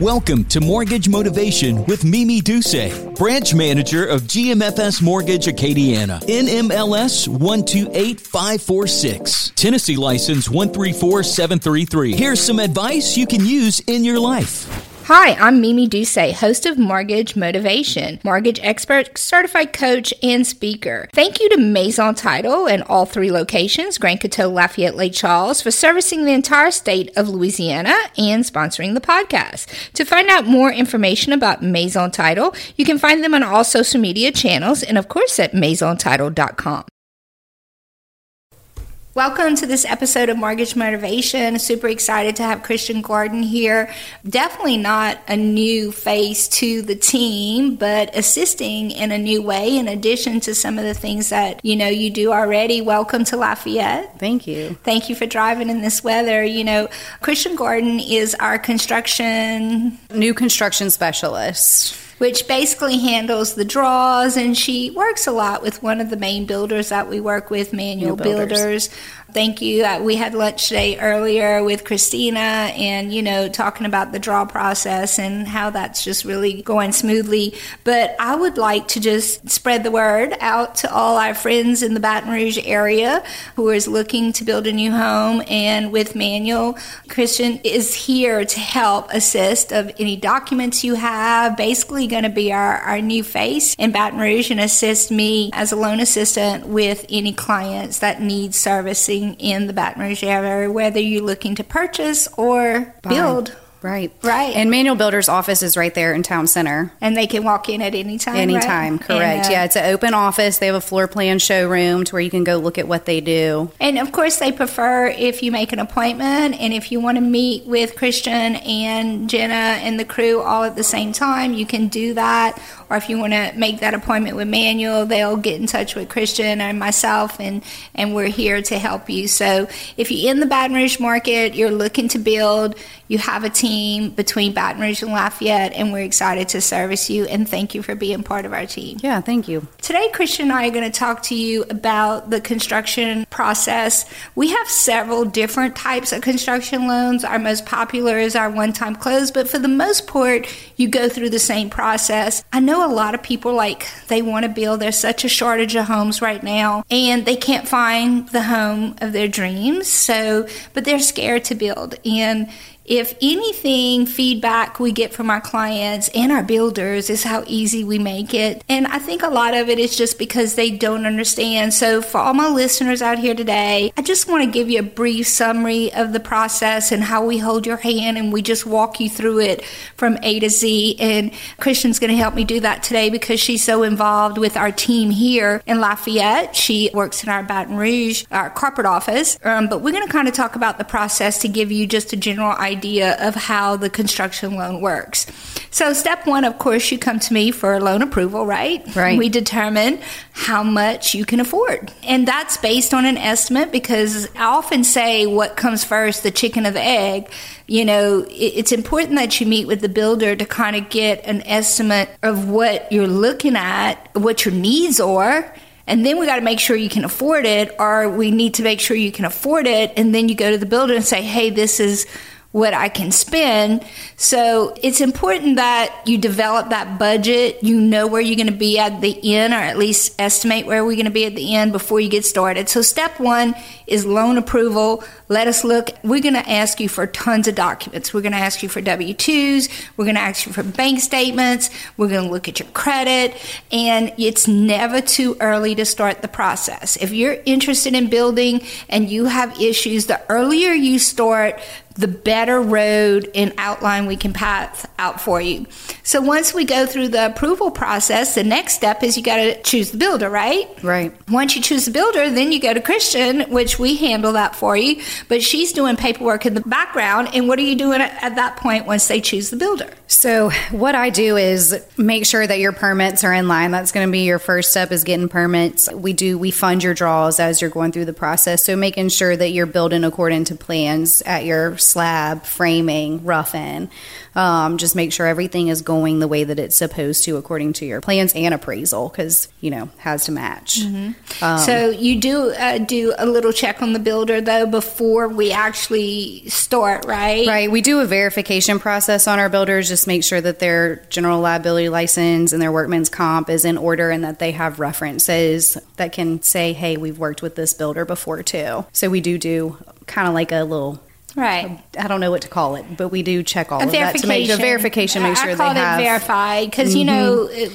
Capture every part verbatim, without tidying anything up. Welcome to Mortgage Motivation with Mimi Doucet, branch manager of G M F S Mortgage Acadiana, N M L S one two eight five four six, Tennessee license one three four seven three three. Here's some advice you can use in your life. Hi, I'm Mimi Doucet, host of Mortgage Motivation, mortgage expert, certified coach, and speaker. Thank you to Maison Title and all three locations, Grand Coteau, Lafayette, Lake Charles, for servicing the entire state of Louisiana and sponsoring the podcast. To find out more information about Maison Title, you can find them on all social media channels and, of course, at Maison Title dot com. Welcome to this episode of Mortgage Motivation. Super excited to have Christian Gordon here. Definitely not a new face to the team, but assisting in a new way in addition to some of the things that, you know, you do already. Welcome to Lafayette. Thank you. Thank you for driving in this weather. You know, Christian Gordon is our construction... new construction specialist, which basically handles the draws, and she works a lot with one of the main builders that we work with, Manuel Builders. Builders. Thank you. We had lunch today earlier with Christina and, you know, talking about the draw process and how that's just really going smoothly. But I would like to just spread the word out to all our friends in the Baton Rouge area who is looking to build a new home. And with Manuel, Christian is here to help assist of any documents you have, basically going to be our, our new face in Baton Rouge and assist me as a loan assistant with any clients that need servicing in the Baton Rouge area, whether you're looking to purchase or Bye. build. Right. Right. And Manuel Builders' office is right there in Town Center. And they can walk in at any time, Anytime, right? correct. And, uh, yeah, it's an open office. They have a floor plan showroom to where you can go look at what they do. And, of course, they prefer if you make an appointment, and if you want to meet with Christian and Jenna and the crew all at the same time, you can do that. Or if you want to make that appointment with Manuel, they'll get in touch with Christian and myself, and, and we're here to help you. So if you're in the Baton Rouge market, you're looking to build, you have a team between Baton Rouge and Lafayette, and we're excited to service you, and thank you for being part of our team. Yeah, thank you. Today, Christian and I are going to talk to you about the construction process. We have several different types of construction loans. Our most popular is our one-time close, but for the most part, you go through the same process. I know a lot of people, like, they want to build. There's such a shortage of homes right now, and they can't find the home of their dreams, so, but they're scared to build, and if anything, feedback we get from our clients and our builders is how easy we make it. And I think a lot of it is just because they don't understand. So for all my listeners out here today, I just want to give you a brief summary of the process and how we hold your hand and we just walk you through it from A to Z. And Christian's going to help me do that today because she's so involved with our team here in Lafayette. She works in our Baton Rouge, our corporate office. Um, but we're going to kind of talk about the process to give you just a general idea idea of how the construction loan works. So step one, of course, you come to me for loan approval, right? Right. We determine how much you can afford. And that's based on an estimate because I often say what comes first, the chicken or the egg. You know, it's important that you meet with the builder to kind of get an estimate of what you're looking at, what your needs are. And then we got to make sure you can afford it, or we need to make sure you can afford it. And then you go to the builder and say, hey, this is what I can spend. So it's important that you develop that budget. You know where you're going to be at the end, or at least estimate where we're going to be at the end before you get started. So step one is loan approval. Let us look. We're going to ask you for tons of documents. We're going to ask you for W two's. We're going to ask you for bank statements. We're going to look at your credit. And it's never too early to start the process. If you're interested in building and you have issues, the earlier you start, the better road and outline we can path out for you. So once we go through the approval process, the next step is you got to choose the builder, right? Right. Once you choose the builder, then you go to Christian, which we handle that for you. But she's doing paperwork in the background. And what are you doing at that point once they choose the builder? So what I do is make sure that your permits are in line. That's going to be your first step, is getting permits. We do, we fund your draws as you're going through the process. So making sure that you're building according to plans at your slab, framing, roughing. Um, just make sure everything is going the way that it's supposed to according to your plans and appraisal, because, you know, has to match. Mm-hmm. Um, so you do uh, do a little check on the builder, though, before we actually start, right? Right. We do a verification process on our builders, just make sure that their general liability license and their workman's comp is in order, and that they have references that can say, hey, we've worked with this builder before too. So we do do kind of like a little, right, I don't know what to call it, but we do check all of that to make sure verification, make sure I call they it have verified, because mm-hmm.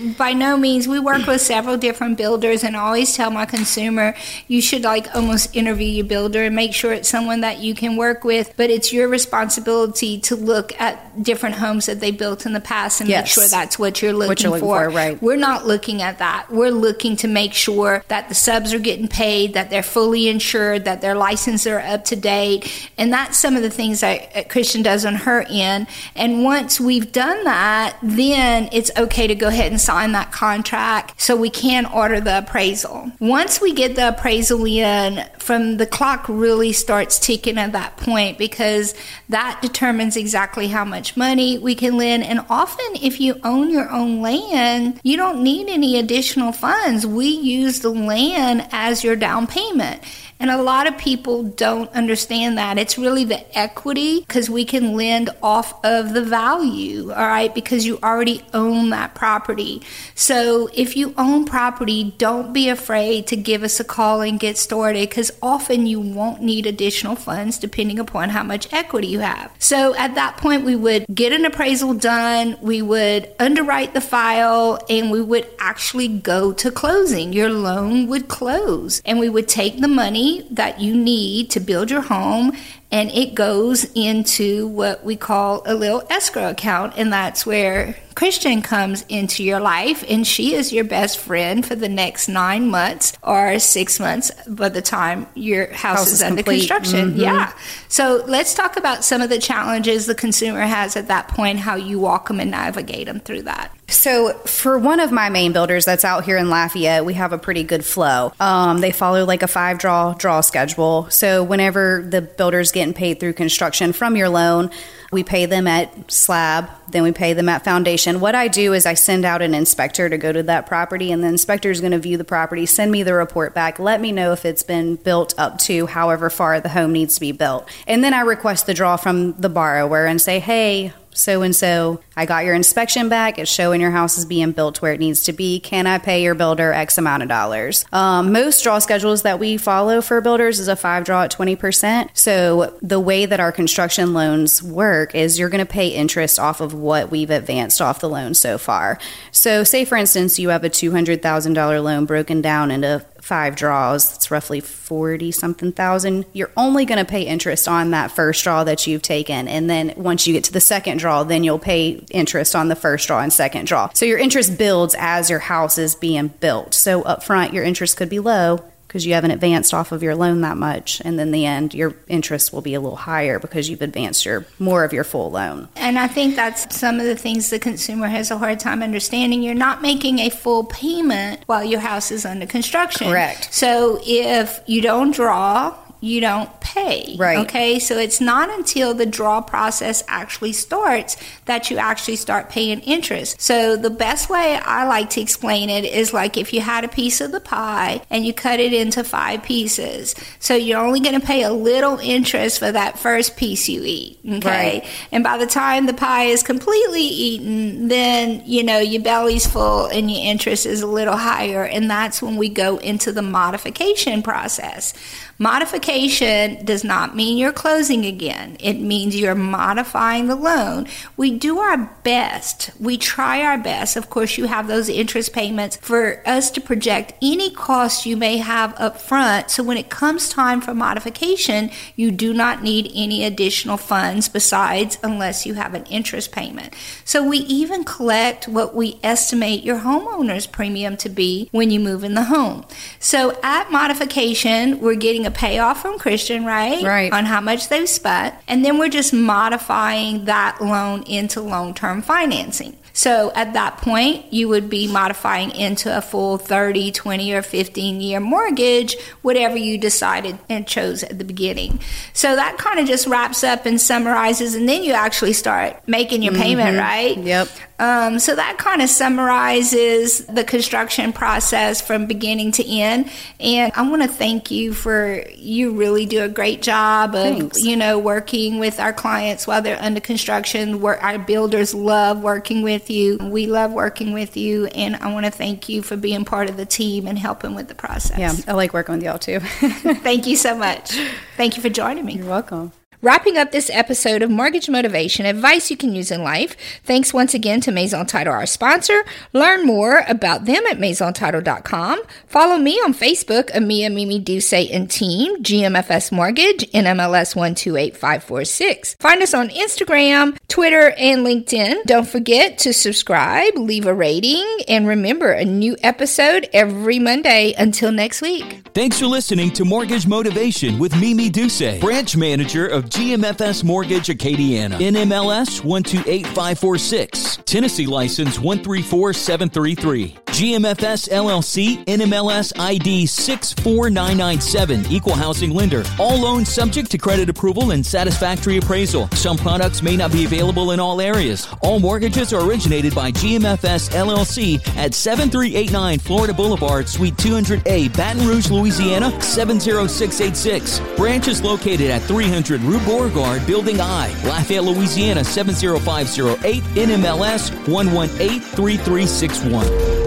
you know, by no means, we work with several different builders, and I always tell my consumer, you should like almost interview your builder and make sure it's someone that you can work with. But it's your responsibility to look at different homes that they built in the past and yes. make sure that's what you're looking, what you're looking for. for. Right. We're not looking at that. We're looking to make sure that the subs are getting paid, that they're fully insured, that their licenses are up to date, and that's some of the things that Christian does on her end. And once we've done that, then it's okay to go ahead and sign that contract so we can order the appraisal. Once we get the appraisal in, from the clock really starts ticking at that point, because that determines exactly how much money we can lend. And often if you own your own land, you don't need any additional funds. We use the land as your down payment. And a lot of people don't understand that. It's really the equity, because we can lend off of the value, all right, because you already own that property. So if you own property, don't be afraid to give us a call and get started, because often you won't need additional funds depending upon how much equity you have. So at that point, we would get an appraisal done, we would underwrite the file, and we would actually go to closing. Your loan would close, and we would take the money that you need to build your home, and it goes into what we call a little escrow account, and that's where Christian comes into your life, and she is your best friend for the next nine months or six months by the time your house, house is, is under construction. Mm-hmm. Yeah. So let's talk about some of the challenges the consumer has at that point, how you walk them and navigate them through that. So for one of my main builders that's out here in Lafayette, we have a pretty good flow. Um, they follow like a five draw draw schedule. So whenever the builder's getting paid through construction from your loan, we pay them at slab, then we pay them at foundation. What I do is I send out an inspector to go to that property, and the inspector is going to view the property, send me the report back, let me know if it's been built up to however far the home needs to be built. And then I request the draw from the borrower and say, hey, so-and-so, I got your inspection back. It's showing your house is being built where it needs to be. Can I pay your builder X amount of dollars? Um, most draw schedules that we follow for builders is a five draw at twenty percent. So the way that our construction loans work is you're going to pay interest off of what we've advanced off the loan so far. So say, for instance, you have a two hundred thousand dollars loan broken down into five draws, it's roughly forty something thousand. You're only going to pay interest on that first draw that you've taken, and then once you get to the second draw, then you'll pay interest on the first draw and second draw. So your interest builds as your house is being built. So up front, your interest could be low because you haven't advanced off of your loan that much, and then the end, your interest will be a little higher because you've advanced your more of your full loan. And I think that's some of the things the consumer has a hard time understanding. You're not making a full payment while your house is under construction. Correct. So if you don't draw, you don't pay. Right. Okay. So it's not until the draw process actually starts that you actually start paying interest. So the best way I like to explain it is like if you had a piece of the pie and you cut it into five pieces. So you're only going to pay a little interest for that first piece you eat. Okay. Right. And by the time the pie is completely eaten, then, you know, your belly's full and your interest is a little higher. And that's when we go into the modification process. Modification does not mean you're closing again. It means you're modifying the loan. We do our best. We try our best. Of course, you have those interest payments for us to project any costs you may have up front. So when it comes time for modification, you do not need any additional funds besides unless you have an interest payment. So we even collect what we estimate your homeowner's premium to be when you move in the home. So at modification, we're getting a payoff from Christian, right? Right. On how much they've spent. And then we're just modifying that loan into long-term financing. So at that point, you would be modifying into a full thirty, twenty, or fifteen-year mortgage, whatever you decided and chose at the beginning. So that kind of just wraps up and summarizes, and then you actually start making your mm-hmm. payment, right? Yep. Um, so that kind of summarizes the construction process from beginning to end. And I want to thank you for, you really do a great job of, Thanks. you know, working with our clients while they're under construction. We're, our builders love working with you. We love working with you. And I want to thank you for being part of the team and helping with the process. Yeah, I like working with y'all too. Thank you so much. Thank you for joining me. You're welcome. Wrapping up this episode of Mortgage Motivation, advice you can use in life. Thanks once again to Maison Title, our sponsor. Learn more about them at Maison Title dot com. Follow me on Facebook, Amia Mimi Doucet and Team, G M F S Mortgage, N M L S one two eight five four six. Find us on Instagram, Twitter, and LinkedIn. Don't forget to subscribe, leave a rating, and remember, a new episode every Monday. Until next week. Thanks for listening to Mortgage Motivation with Mimi Doucet, branch manager of G M F S Mortgage Acadiana, N M L S one two eight five four six, Tennessee license one three four seven three three, G M F S L L C, N M L S I D six four nine nine seven, equal housing lender. All loans subject to credit approval and satisfactory appraisal. Some products may not be available in all areas. All mortgages are originated by G M F S L L C at seven three eight nine Florida Boulevard, Suite two hundred A, Baton Rouge, Louisiana, seven zero six eight six. Branch is located at three hundred Rue Beauregard, Building I, Lafayette, Louisiana, seven zero five zero eight, N M L S one one eight three three six one.